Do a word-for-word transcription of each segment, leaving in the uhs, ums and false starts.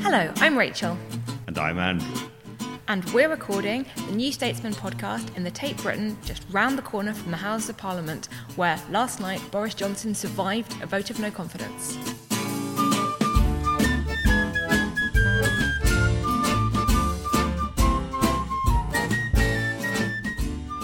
Hello, I'm Rachel. And I'm Andrew. And we're recording the New Statesman podcast in the Tate Britain, just round the corner from the Houses of Parliament, where last night Boris Johnson survived a vote of no confidence.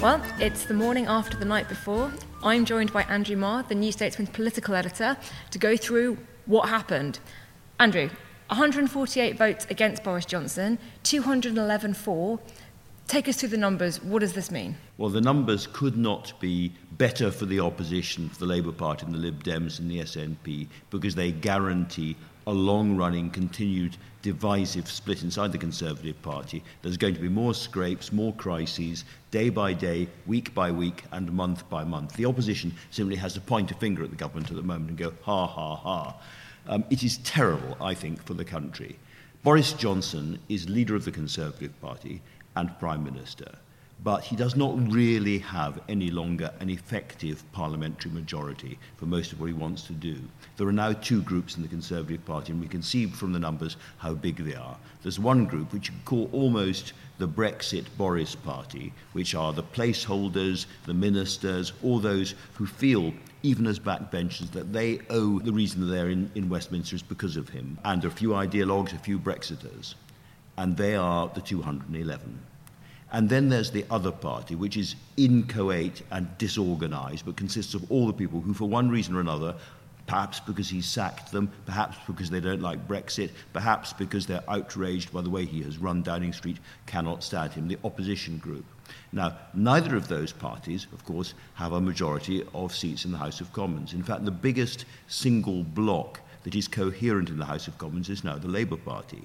Well, it's the morning after the night before. I'm joined by Andrew Marr, the New Statesman's political editor, to go through what happened. Andrew, one hundred forty-eight votes against Boris Johnson, two hundred eleven for. Take us through the numbers. What does this mean? Well, the numbers could not be better for the opposition, for the Labour Party and the Lib Dems and the S N P, because they guarantee a long-running, continued, divisive split inside the Conservative Party. There's going to be more scrapes, more crises, day by day, week by week, and month by month. The opposition simply has to point a finger at the government at the moment and go, ha, ha, ha. Um, it is terrible, I think, for the country. Boris Johnson is leader of the Conservative Party and Prime Minister, but he does not really have any longer an effective parliamentary majority for most of what he wants to do. There are now two groups in the Conservative Party, and we can see from the numbers how big they are. There's one group which you could call almost the Brexit Boris Party, which are the placeholders, the ministers, all those who feel, even as backbenchers, that they owe the reason that they're in, in Westminster is because of him. And there are a few ideologues, a few Brexiters, and they are the two hundred eleven. And then there's the other party, which is inchoate and disorganised, but consists of all the people who, for one reason or another, perhaps because he sacked them, perhaps because they don't like Brexit, perhaps because they're outraged by the way he has run Downing Street, cannot stand him, the opposition group. Now, neither of those parties, of course, have a majority of seats in the House of Commons. In fact, the biggest single bloc that is coherent in the House of Commons is now the Labour Party.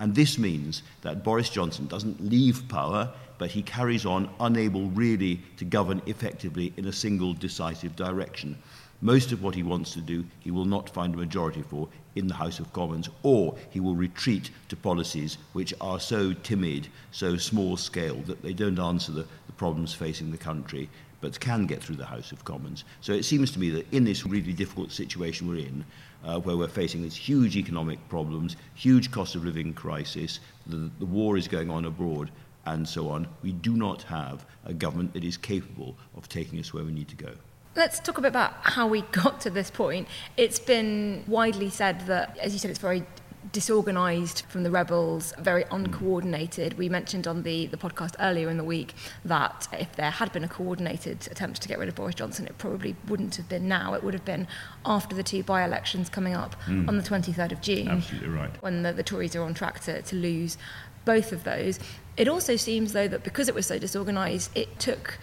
And this means that Boris Johnson doesn't leave power, but he carries on, unable really to govern effectively in a single decisive direction. Most of what he wants to do, he will not find a majority for in the House of Commons, or he will retreat to policies which are so timid, so small-scale, that they don't answer the, the problems facing the country, but can get through the House of Commons. So it seems to me that in this really difficult situation we're in, uh, where we're facing these huge economic problems, huge cost-of-living crisis, the, the war is going on abroad, and so on, we do not have a government that is capable of taking us where we need to go. Let's talk a bit about how we got to this point. It's been widely said that, as you said, it's very disorganised from the rebels, very uncoordinated. We mentioned on the, the podcast earlier in the week that if there had been a coordinated attempt to get rid of Boris Johnson, it probably wouldn't have been now. It would have been after the two by-elections coming up mm. on the twenty-third of June. Absolutely right. When the, the Tories are on track to, to lose both of those. It also seems, though, that because it was so disorganised, it took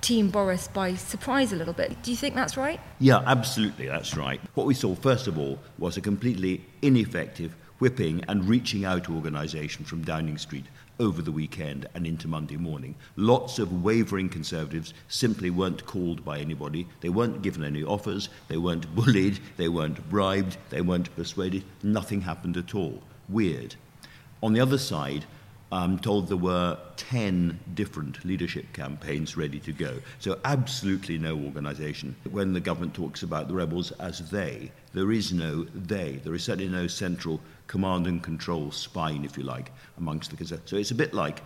Team Boris by surprise a little bit. Do you think that's right? Yeah, absolutely, that's right. What we saw, first of all, was a completely ineffective whipping and reaching out organisation from Downing Street over the weekend and into Monday morning. Lots of wavering Conservatives simply weren't called by anybody. They weren't given any offers. They weren't bullied. They weren't bribed. They weren't persuaded. Nothing happened at all. Weird. On the other side, I'm told there were ten different leadership campaigns ready to go. So absolutely no organisation. When the government talks about the rebels as they, there is no they. There is certainly no central command and control spine, if you like, amongst the Conservatives. So it's a bit like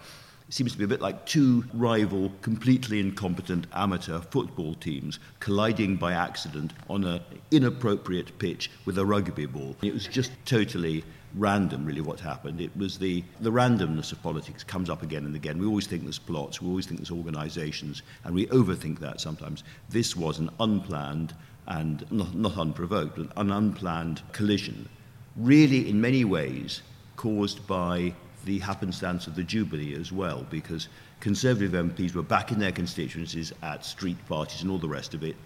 seems to be a bit like two rival, completely incompetent amateur football teams colliding by accident on an inappropriate pitch with a rugby ball. It was just totally random, really, what happened. It was the, the randomness of politics comes up again and again. We always think there's plots, we always think there's organisations, and we overthink that sometimes. This was an unplanned and, not, not unprovoked, but an unplanned collision, really in many ways caused by the happenstance of the Jubilee as well, because Conservative M Ps were back in their constituencies at street parties and all the rest of it,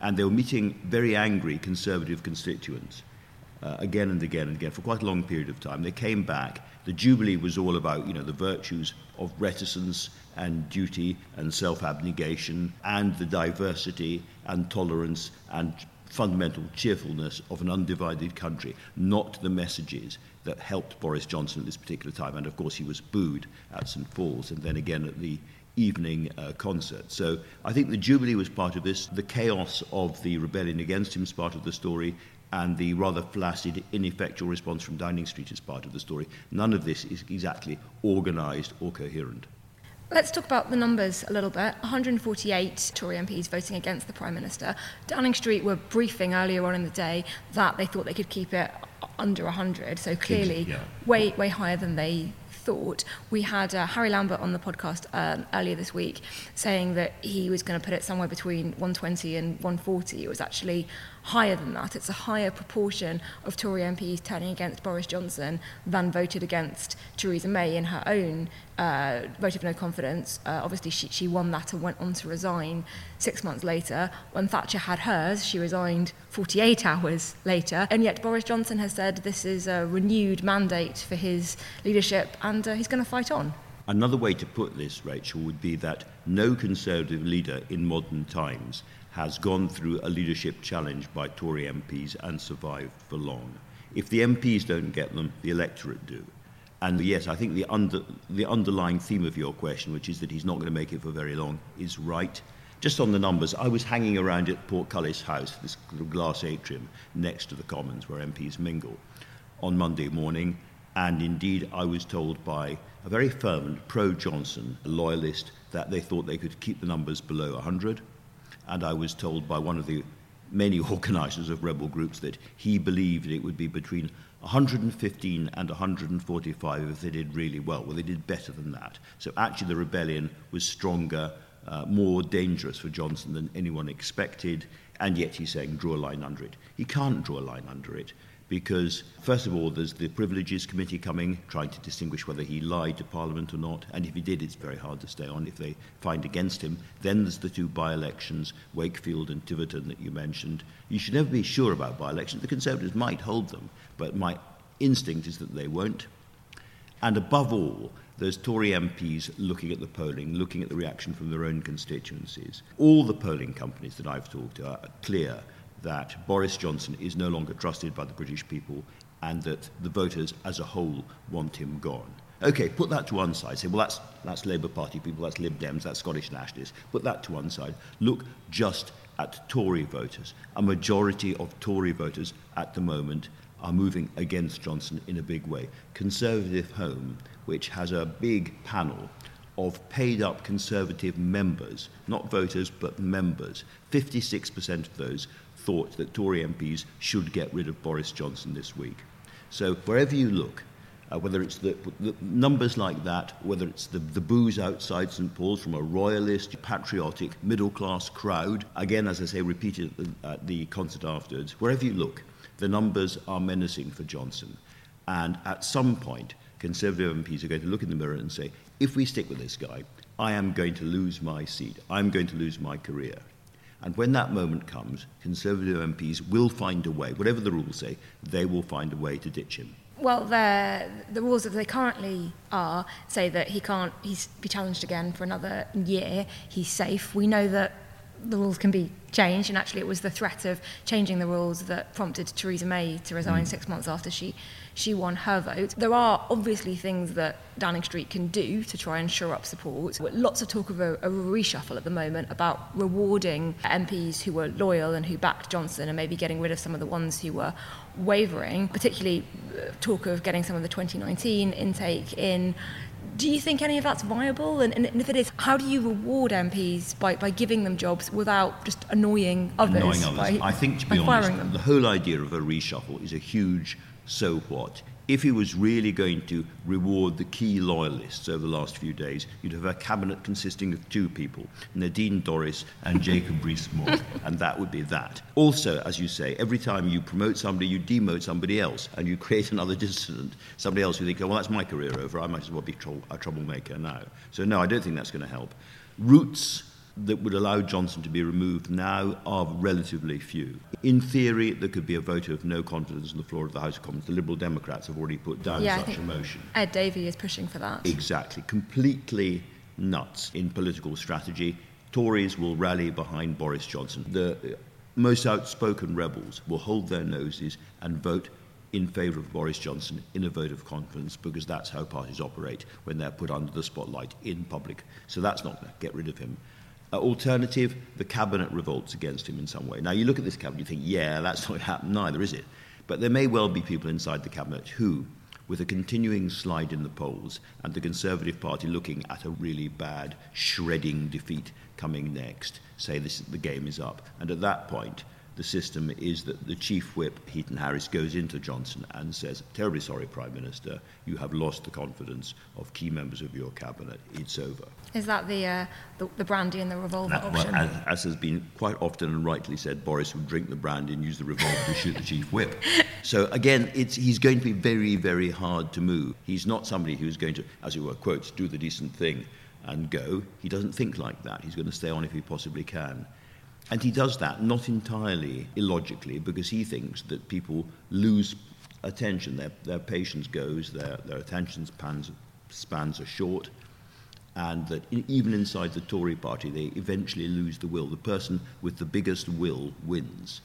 and they were meeting very angry Conservative constituents uh, again and again and again for quite a long period of time. They came back. The Jubilee was all about, you know, the virtues of reticence and duty and self-abnegation and the diversity and tolerance and fundamental cheerfulness of an undivided country, not the messages that helped Boris Johnson at this particular time. And, of course, he was booed at St Paul's and then again at the evening uh, concert. So I think the Jubilee was part of this. The chaos of the rebellion against him is part of the story, and the rather flaccid, ineffectual response from Downing Street is part of the story. None of this is exactly organised or coherent. Let's talk about the numbers a little bit. one hundred forty-eight Tory M Ps voting against the Prime Minister. Downing Street were briefing earlier on in the day that they thought they could keep it under one hundred, so clearly yeah. way, way higher than they thought. We had uh, Harry Lambert on the podcast um, earlier this week saying that he was going to put it somewhere between one hundred twenty and one hundred forty. It was actually higher than that. It's a higher proportion of Tory M Ps turning against Boris Johnson than voted against Theresa May in her own uh, vote of no confidence. Uh, obviously, she, she won that and went on to resign six months later. When Thatcher had hers, she resigned forty-eight hours later. And yet Boris Johnson has said this is a renewed mandate for his leadership, and uh, he's going to fight on. Another way to put this, Rachel, would be that no Conservative leader in modern times has gone through a leadership challenge by Tory M Ps and survived for long. If the M Ps don't get them, the electorate do. And yes, I think the under, the underlying theme of your question, which is that he's not going to make it for very long, is right. Just on the numbers, I was hanging around at Portcullis House, this glass atrium next to the Commons where M Ps mingle, on Monday morning, and indeed I was told by a very fervent pro-Johnson loyalist that they thought they could keep the numbers below one hundred. And I was told by one of the many organisers of rebel groups that he believed it would be between one hundred fifteen and one hundred forty-five if they did really well. Well, they did better than that. So actually the rebellion was stronger, uh, more dangerous for Johnson than anyone expected, and yet he's saying draw a line under it. He can't draw a line under it because, first of all, there's the Privileges Committee coming, trying to distinguish whether he lied to Parliament or not, and if he did, it's very hard to stay on if they find against him. Then there's the two by-elections, Wakefield and Tiverton, that you mentioned. You should never be sure about by-elections. The Conservatives might hold them, but my instinct is that they won't. And above all, there's Tory M Ps looking at the polling, looking at the reaction from their own constituencies. All the polling companies that I've talked to are clear that Boris Johnson is no longer trusted by the British people and that the voters as a whole want him gone. OK, put that to one side. Say, well, that's that's Labour Party people, that's Lib Dems, that's Scottish nationalists. Put that to one side. Look just at Tory voters. A majority of Tory voters at the moment are moving against Johnson in a big way. Conservative Home, which has a big panel of paid-up Conservative members, not voters, but members, fifty-six percent of those thought that Tory M Ps should get rid of Boris Johnson this week. So wherever you look, uh, whether it's the, the numbers like that, whether it's the, the boos outside St Paul's from a royalist, patriotic, middle-class crowd, again, as I say, repeated at the, at the concert afterwards, wherever you look, the numbers are menacing for Johnson. And at some point, Conservative M Ps are going to look in the mirror and say, if we stick with this guy, I am going to lose my seat, I'm going to lose my career. And when that moment comes, Conservative M Ps will find a way, whatever the rules say, they will find a way to ditch him. Well, the rules as they currently are say that he can't he's be challenged again for another year, he's safe. We know that the rules can be changed, and actually it was the threat of changing the rules that prompted Theresa May to resign mm. six months after she, she won her vote. There are obviously things that Downing Street can do to try and shore up support. Lots of talk of a, a reshuffle at the moment about rewarding M Ps who were loyal and who backed Johnson and maybe getting rid of some of the ones who were wavering, particularly talk of getting some of the twenty nineteen intake in. Do you think any of that's viable? And, and if it is, how do you reward M Ps by, by giving them jobs without just annoying others? Annoying others. I think, to be honest, them. The whole idea of a reshuffle is a huge so what. If he was really going to reward the key loyalists over the last few days, you'd have a cabinet consisting of two people, Nadine Dorries and Jacob Rees-Mogg, and that would be that. Also, as you say, every time you promote somebody, you demote somebody else, and you create another dissident, somebody else who thinks, oh, well, that's my career over, I might as well be tr- a troublemaker now. So no, I don't think that's going to help. Roots that would allow Johnson to be removed now are relatively few. In theory, there could be a vote of no confidence on the floor of the House of Commons. The Liberal Democrats have already put down yeah, such a motion. Ed Davey is pushing for that. Exactly. Completely nuts in political strategy. Tories will rally behind Boris Johnson. The most outspoken rebels will hold their noses and vote in favour of Boris Johnson in a vote of confidence, because that's how parties operate when they're put under the spotlight in public. So that's not going to get rid of him. Uh, alternative, the cabinet revolts against him in some way. Now, you look at this cabinet, you think, yeah, that's not going to happen neither, is it? But there may well be people inside the cabinet who, with a continuing slide in the polls and the Conservative Party looking at a really bad, shredding defeat coming next, say this, the game is up. And at that point, the system is that the chief whip, Heaton Harris, goes into Johnson and says, terribly sorry, Prime Minister, you have lost the confidence of key members of your cabinet. It's over. Is that the uh, the, the brandy and the revolver that, option? Well, as, as has been quite often and rightly said, Boris would drink the brandy and use the revolver to shoot the chief whip. So, again, it's, he's going to be very, very hard to move. He's not somebody who's going to, as it were, quotes, do the decent thing and go. He doesn't think like that. He's going to stay on if he possibly can. And he does that not entirely illogically, because he thinks that people lose attention. Their their patience goes, their, their attention spans, spans are short, and that in, even inside the Tory party, they eventually lose the will. The person with the biggest will wins.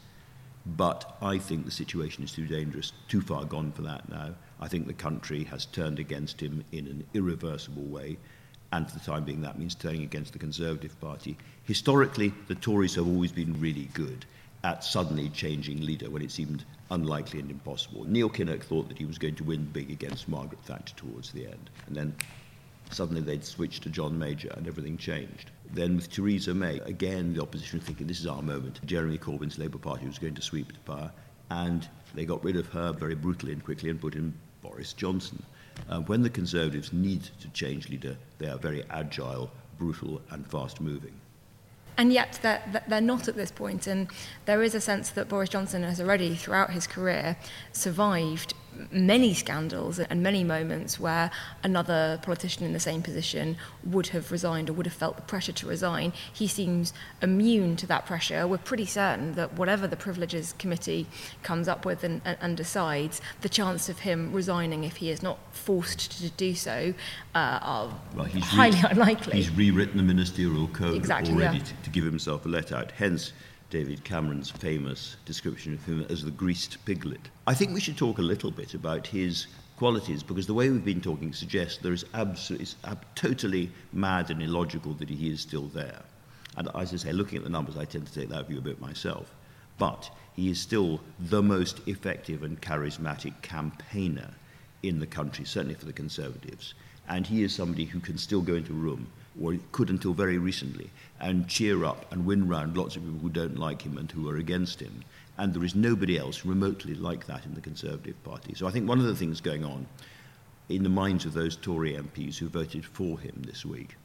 But I think the situation is too dangerous, too far gone for that now. I think the country has turned against him in an irreversible way. And for the time being, that means turning against the Conservative Party. Historically, the Tories have always been really good at suddenly changing leader when it seemed unlikely and impossible. Neil Kinnock thought that he was going to win big against Margaret Thatcher towards the end. And then suddenly they'd switched to John Major and everything changed. Then with Theresa May, again, the opposition were thinking, this is our moment. Jeremy Corbyn's Labour Party was going to sweep to power. And they got rid of her very brutally and quickly and put in Boris Johnson. Uh, when the Conservatives need to change leader, they are very agile, brutal and fast-moving. And yet they're, they're not at this point, and there is a sense that Boris Johnson has already, throughout his career, survived many scandals and many moments where another politician in the same position would have resigned or would have felt the pressure to resign. He seems immune to that pressure. We're pretty certain that whatever the Privileges Committee comes up with and, and decides, the chance of him resigning if he is not forced to do so uh, are well, he's highly re- unlikely. He's rewritten the ministerial code exactly, already yeah. to, to give himself a let out, hence David Cameron's famous description of him as the greased piglet. I think we should talk a little bit about his qualities, because the way we've been talking suggests there is absolutely, it's ab- totally mad and illogical that he is still there. And as I say, looking at the numbers, I tend to take that view a bit myself. But he is still the most effective and charismatic campaigner in the country, certainly for the Conservatives. And he is somebody who can still go into a room, or could until very recently, and cheer up and win round lots of people who don't like him and who are against him. And there is nobody else remotely like that in the Conservative Party. So I think one of the things going on in the minds of those Tory M Ps who voted for him this week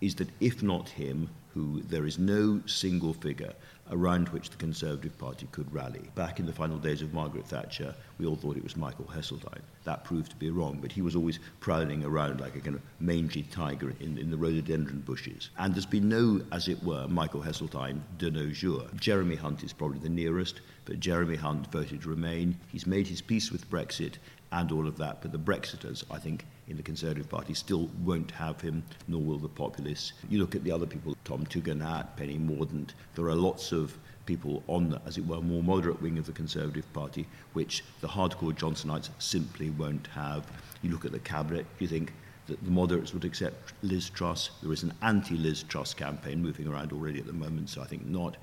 is that if not him, who there is no single figure around which the Conservative Party could rally. Back in the final days of Margaret Thatcher, we all thought it was Michael Heseltine. That proved to be wrong, but he was always prowling around like a kind of mangy tiger in, in the rhododendron bushes. And there's been no, as it were, Michael Heseltine de nos jours. Jeremy Hunt is probably the nearest, but Jeremy Hunt voted Remain. He's made his peace with Brexit and all of that, but the Brexiters, I think, in the Conservative Party still won't have him, nor will the populists. You look at the other people, Tom Tugendhat, Penny Mordaunt, there are lots of people on the, as it were, more moderate wing of the Conservative Party, which the hardcore Johnsonites simply won't have. You look at the cabinet, you think that the moderates would accept Liz Truss. There is an anti-Liz Truss campaign moving around already at the moment, so I think not.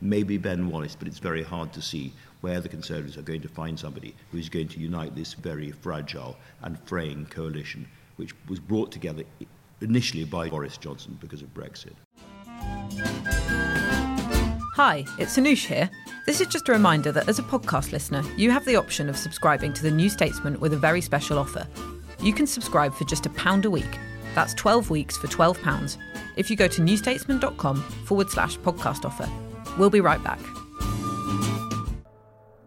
Maybe Ben Wallace, but it's very hard to see where the Conservatives are going to find somebody who is going to unite this very fragile and fraying coalition, which was brought together initially by Boris Johnson because of Brexit. Hi, it's Anoush here. This is just a reminder that as a podcast listener, you have the option of subscribing to the New Statesman with a very special offer. You can subscribe for just a pound a week. That's twelve weeks for twelve pounds. If you go to newstatesman.com forward slash podcast offer. We'll be right back.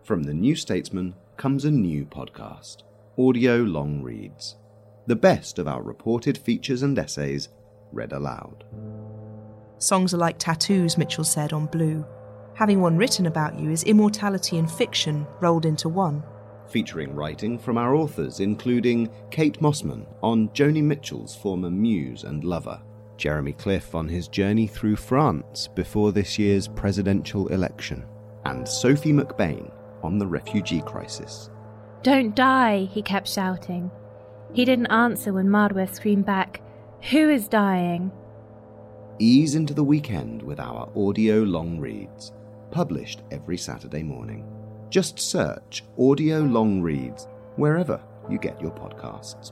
From the New Statesman comes a new podcast, Audio Long Reads. The best of our reported features and essays read aloud. Songs are like tattoos, Mitchell said on Blue. Having one written about you is immortality and fiction rolled into one. Featuring writing from our authors, including Kate Mossman on Joni Mitchell's former muse and lover, Jeremy Cliff on his journey through France before this year's presidential election, and Sophie McBain on the refugee crisis. "Don't die," he kept shouting. He didn't answer when Mardworth screamed back, "Who is dying?" Ease into the weekend with our Audio Long Reads, published every Saturday morning. Just search Audio Long Reads wherever you get your podcasts.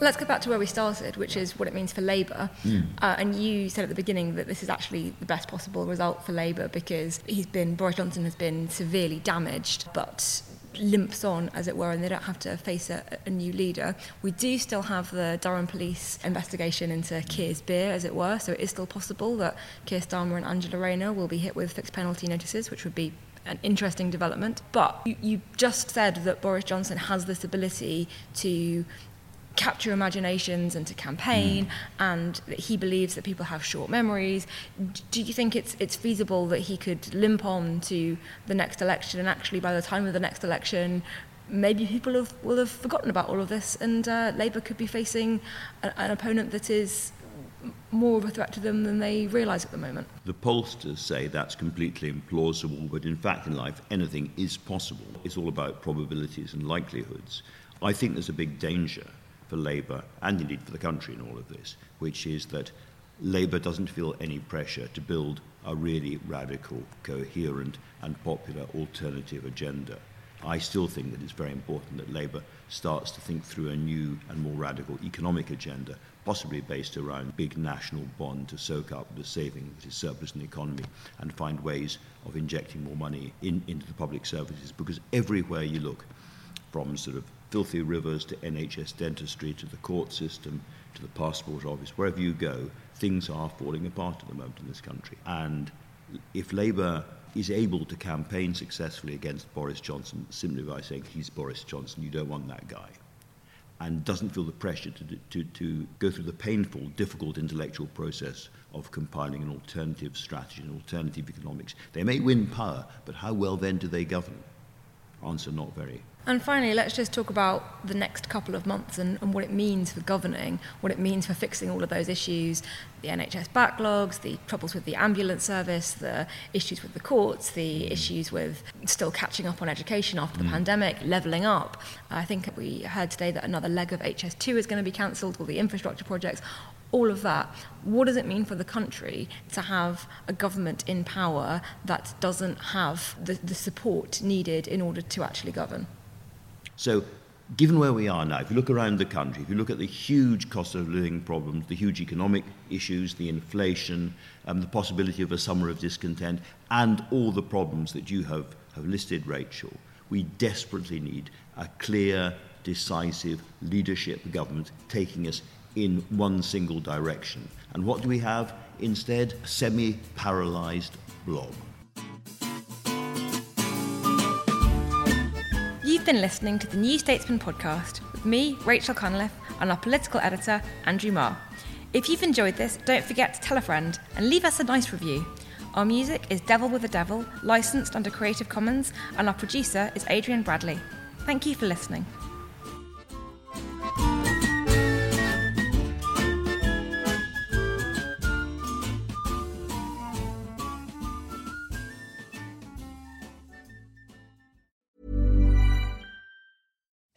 Let's go back to where we started, which is what it means for Labour. Mm. Uh, and you said at the beginning that this is actually the best possible result for Labour because he's been, Boris Johnson has been severely damaged, but limps on, as it were, and they don't have to face a, a new leader. We do still have the Durham police investigation into Keir's beer, as it were, so it is still possible that Keir Starmer and Angela Rayner will be hit with fixed penalty notices, which would be an interesting development. But you, you just said that Boris Johnson has this ability to capture imaginations and to campaign, mm. and he believes that people have short memories. Do you think it's it's feasible that he could limp on to the next election, and actually by the time of the next election, maybe people have, will have forgotten about all of this, and uh, Labour could be facing a, an opponent that is more of a threat to them than they realise at the moment? The pollsters say that's completely implausible, but in fact in life anything is possible. It's all about probabilities and likelihoods. I think there's a big danger for Labour, and indeed for the country in all of this, which is that Labour doesn't feel any pressure to build a really radical, coherent and popular alternative agenda. I still think that it's very important that Labour starts to think through a new and more radical economic agenda, possibly based around big national bond to soak up the saving that is surplus in the economy and find ways of injecting more money in, into the public services, because everywhere you look, from sort of filthy rivers to N H S dentistry to the court system to the passport office, wherever you go, things are falling apart at the moment in this country. And if Labour is able to campaign successfully against Boris Johnson simply by saying he's Boris Johnson, you don't want that guy, and doesn't feel the pressure to, to, to go through the painful, difficult intellectual process of compiling an alternative strategy and alternative economics, they may win power, but how well then do they govern? Answer, not very. And finally, let's just talk about the next couple of months and, and what it means for governing, what it means for fixing all of those issues, the N H S backlogs, the troubles with the ambulance service, the issues with the courts, the issues with still catching up on education after the mm. pandemic, levelling up. I think we heard today that another leg of H S two is going to be cancelled, all the infrastructure projects, all of that. What does it mean for the country to have a government in power that doesn't have the, the support needed in order to actually govern? So, given where we are now, if you look around the country, if you look at the huge cost of living problems, the huge economic issues, the inflation, um, the possibility of a summer of discontent, and all the problems that you have, have listed, Rachel, we desperately need a clear, decisive leadership government taking us in one single direction. And what do we have instead? A semi-paralysed blob. You've been listening to the New Statesman podcast with me, Rachel Cunliffe, and our political editor, Andrew Marr. If you've enjoyed this, don't forget to tell a friend and leave us a nice review. Our music is Devil with the Devil, licensed under Creative Commons, and our producer is Adrian Bradley. Thank you for listening.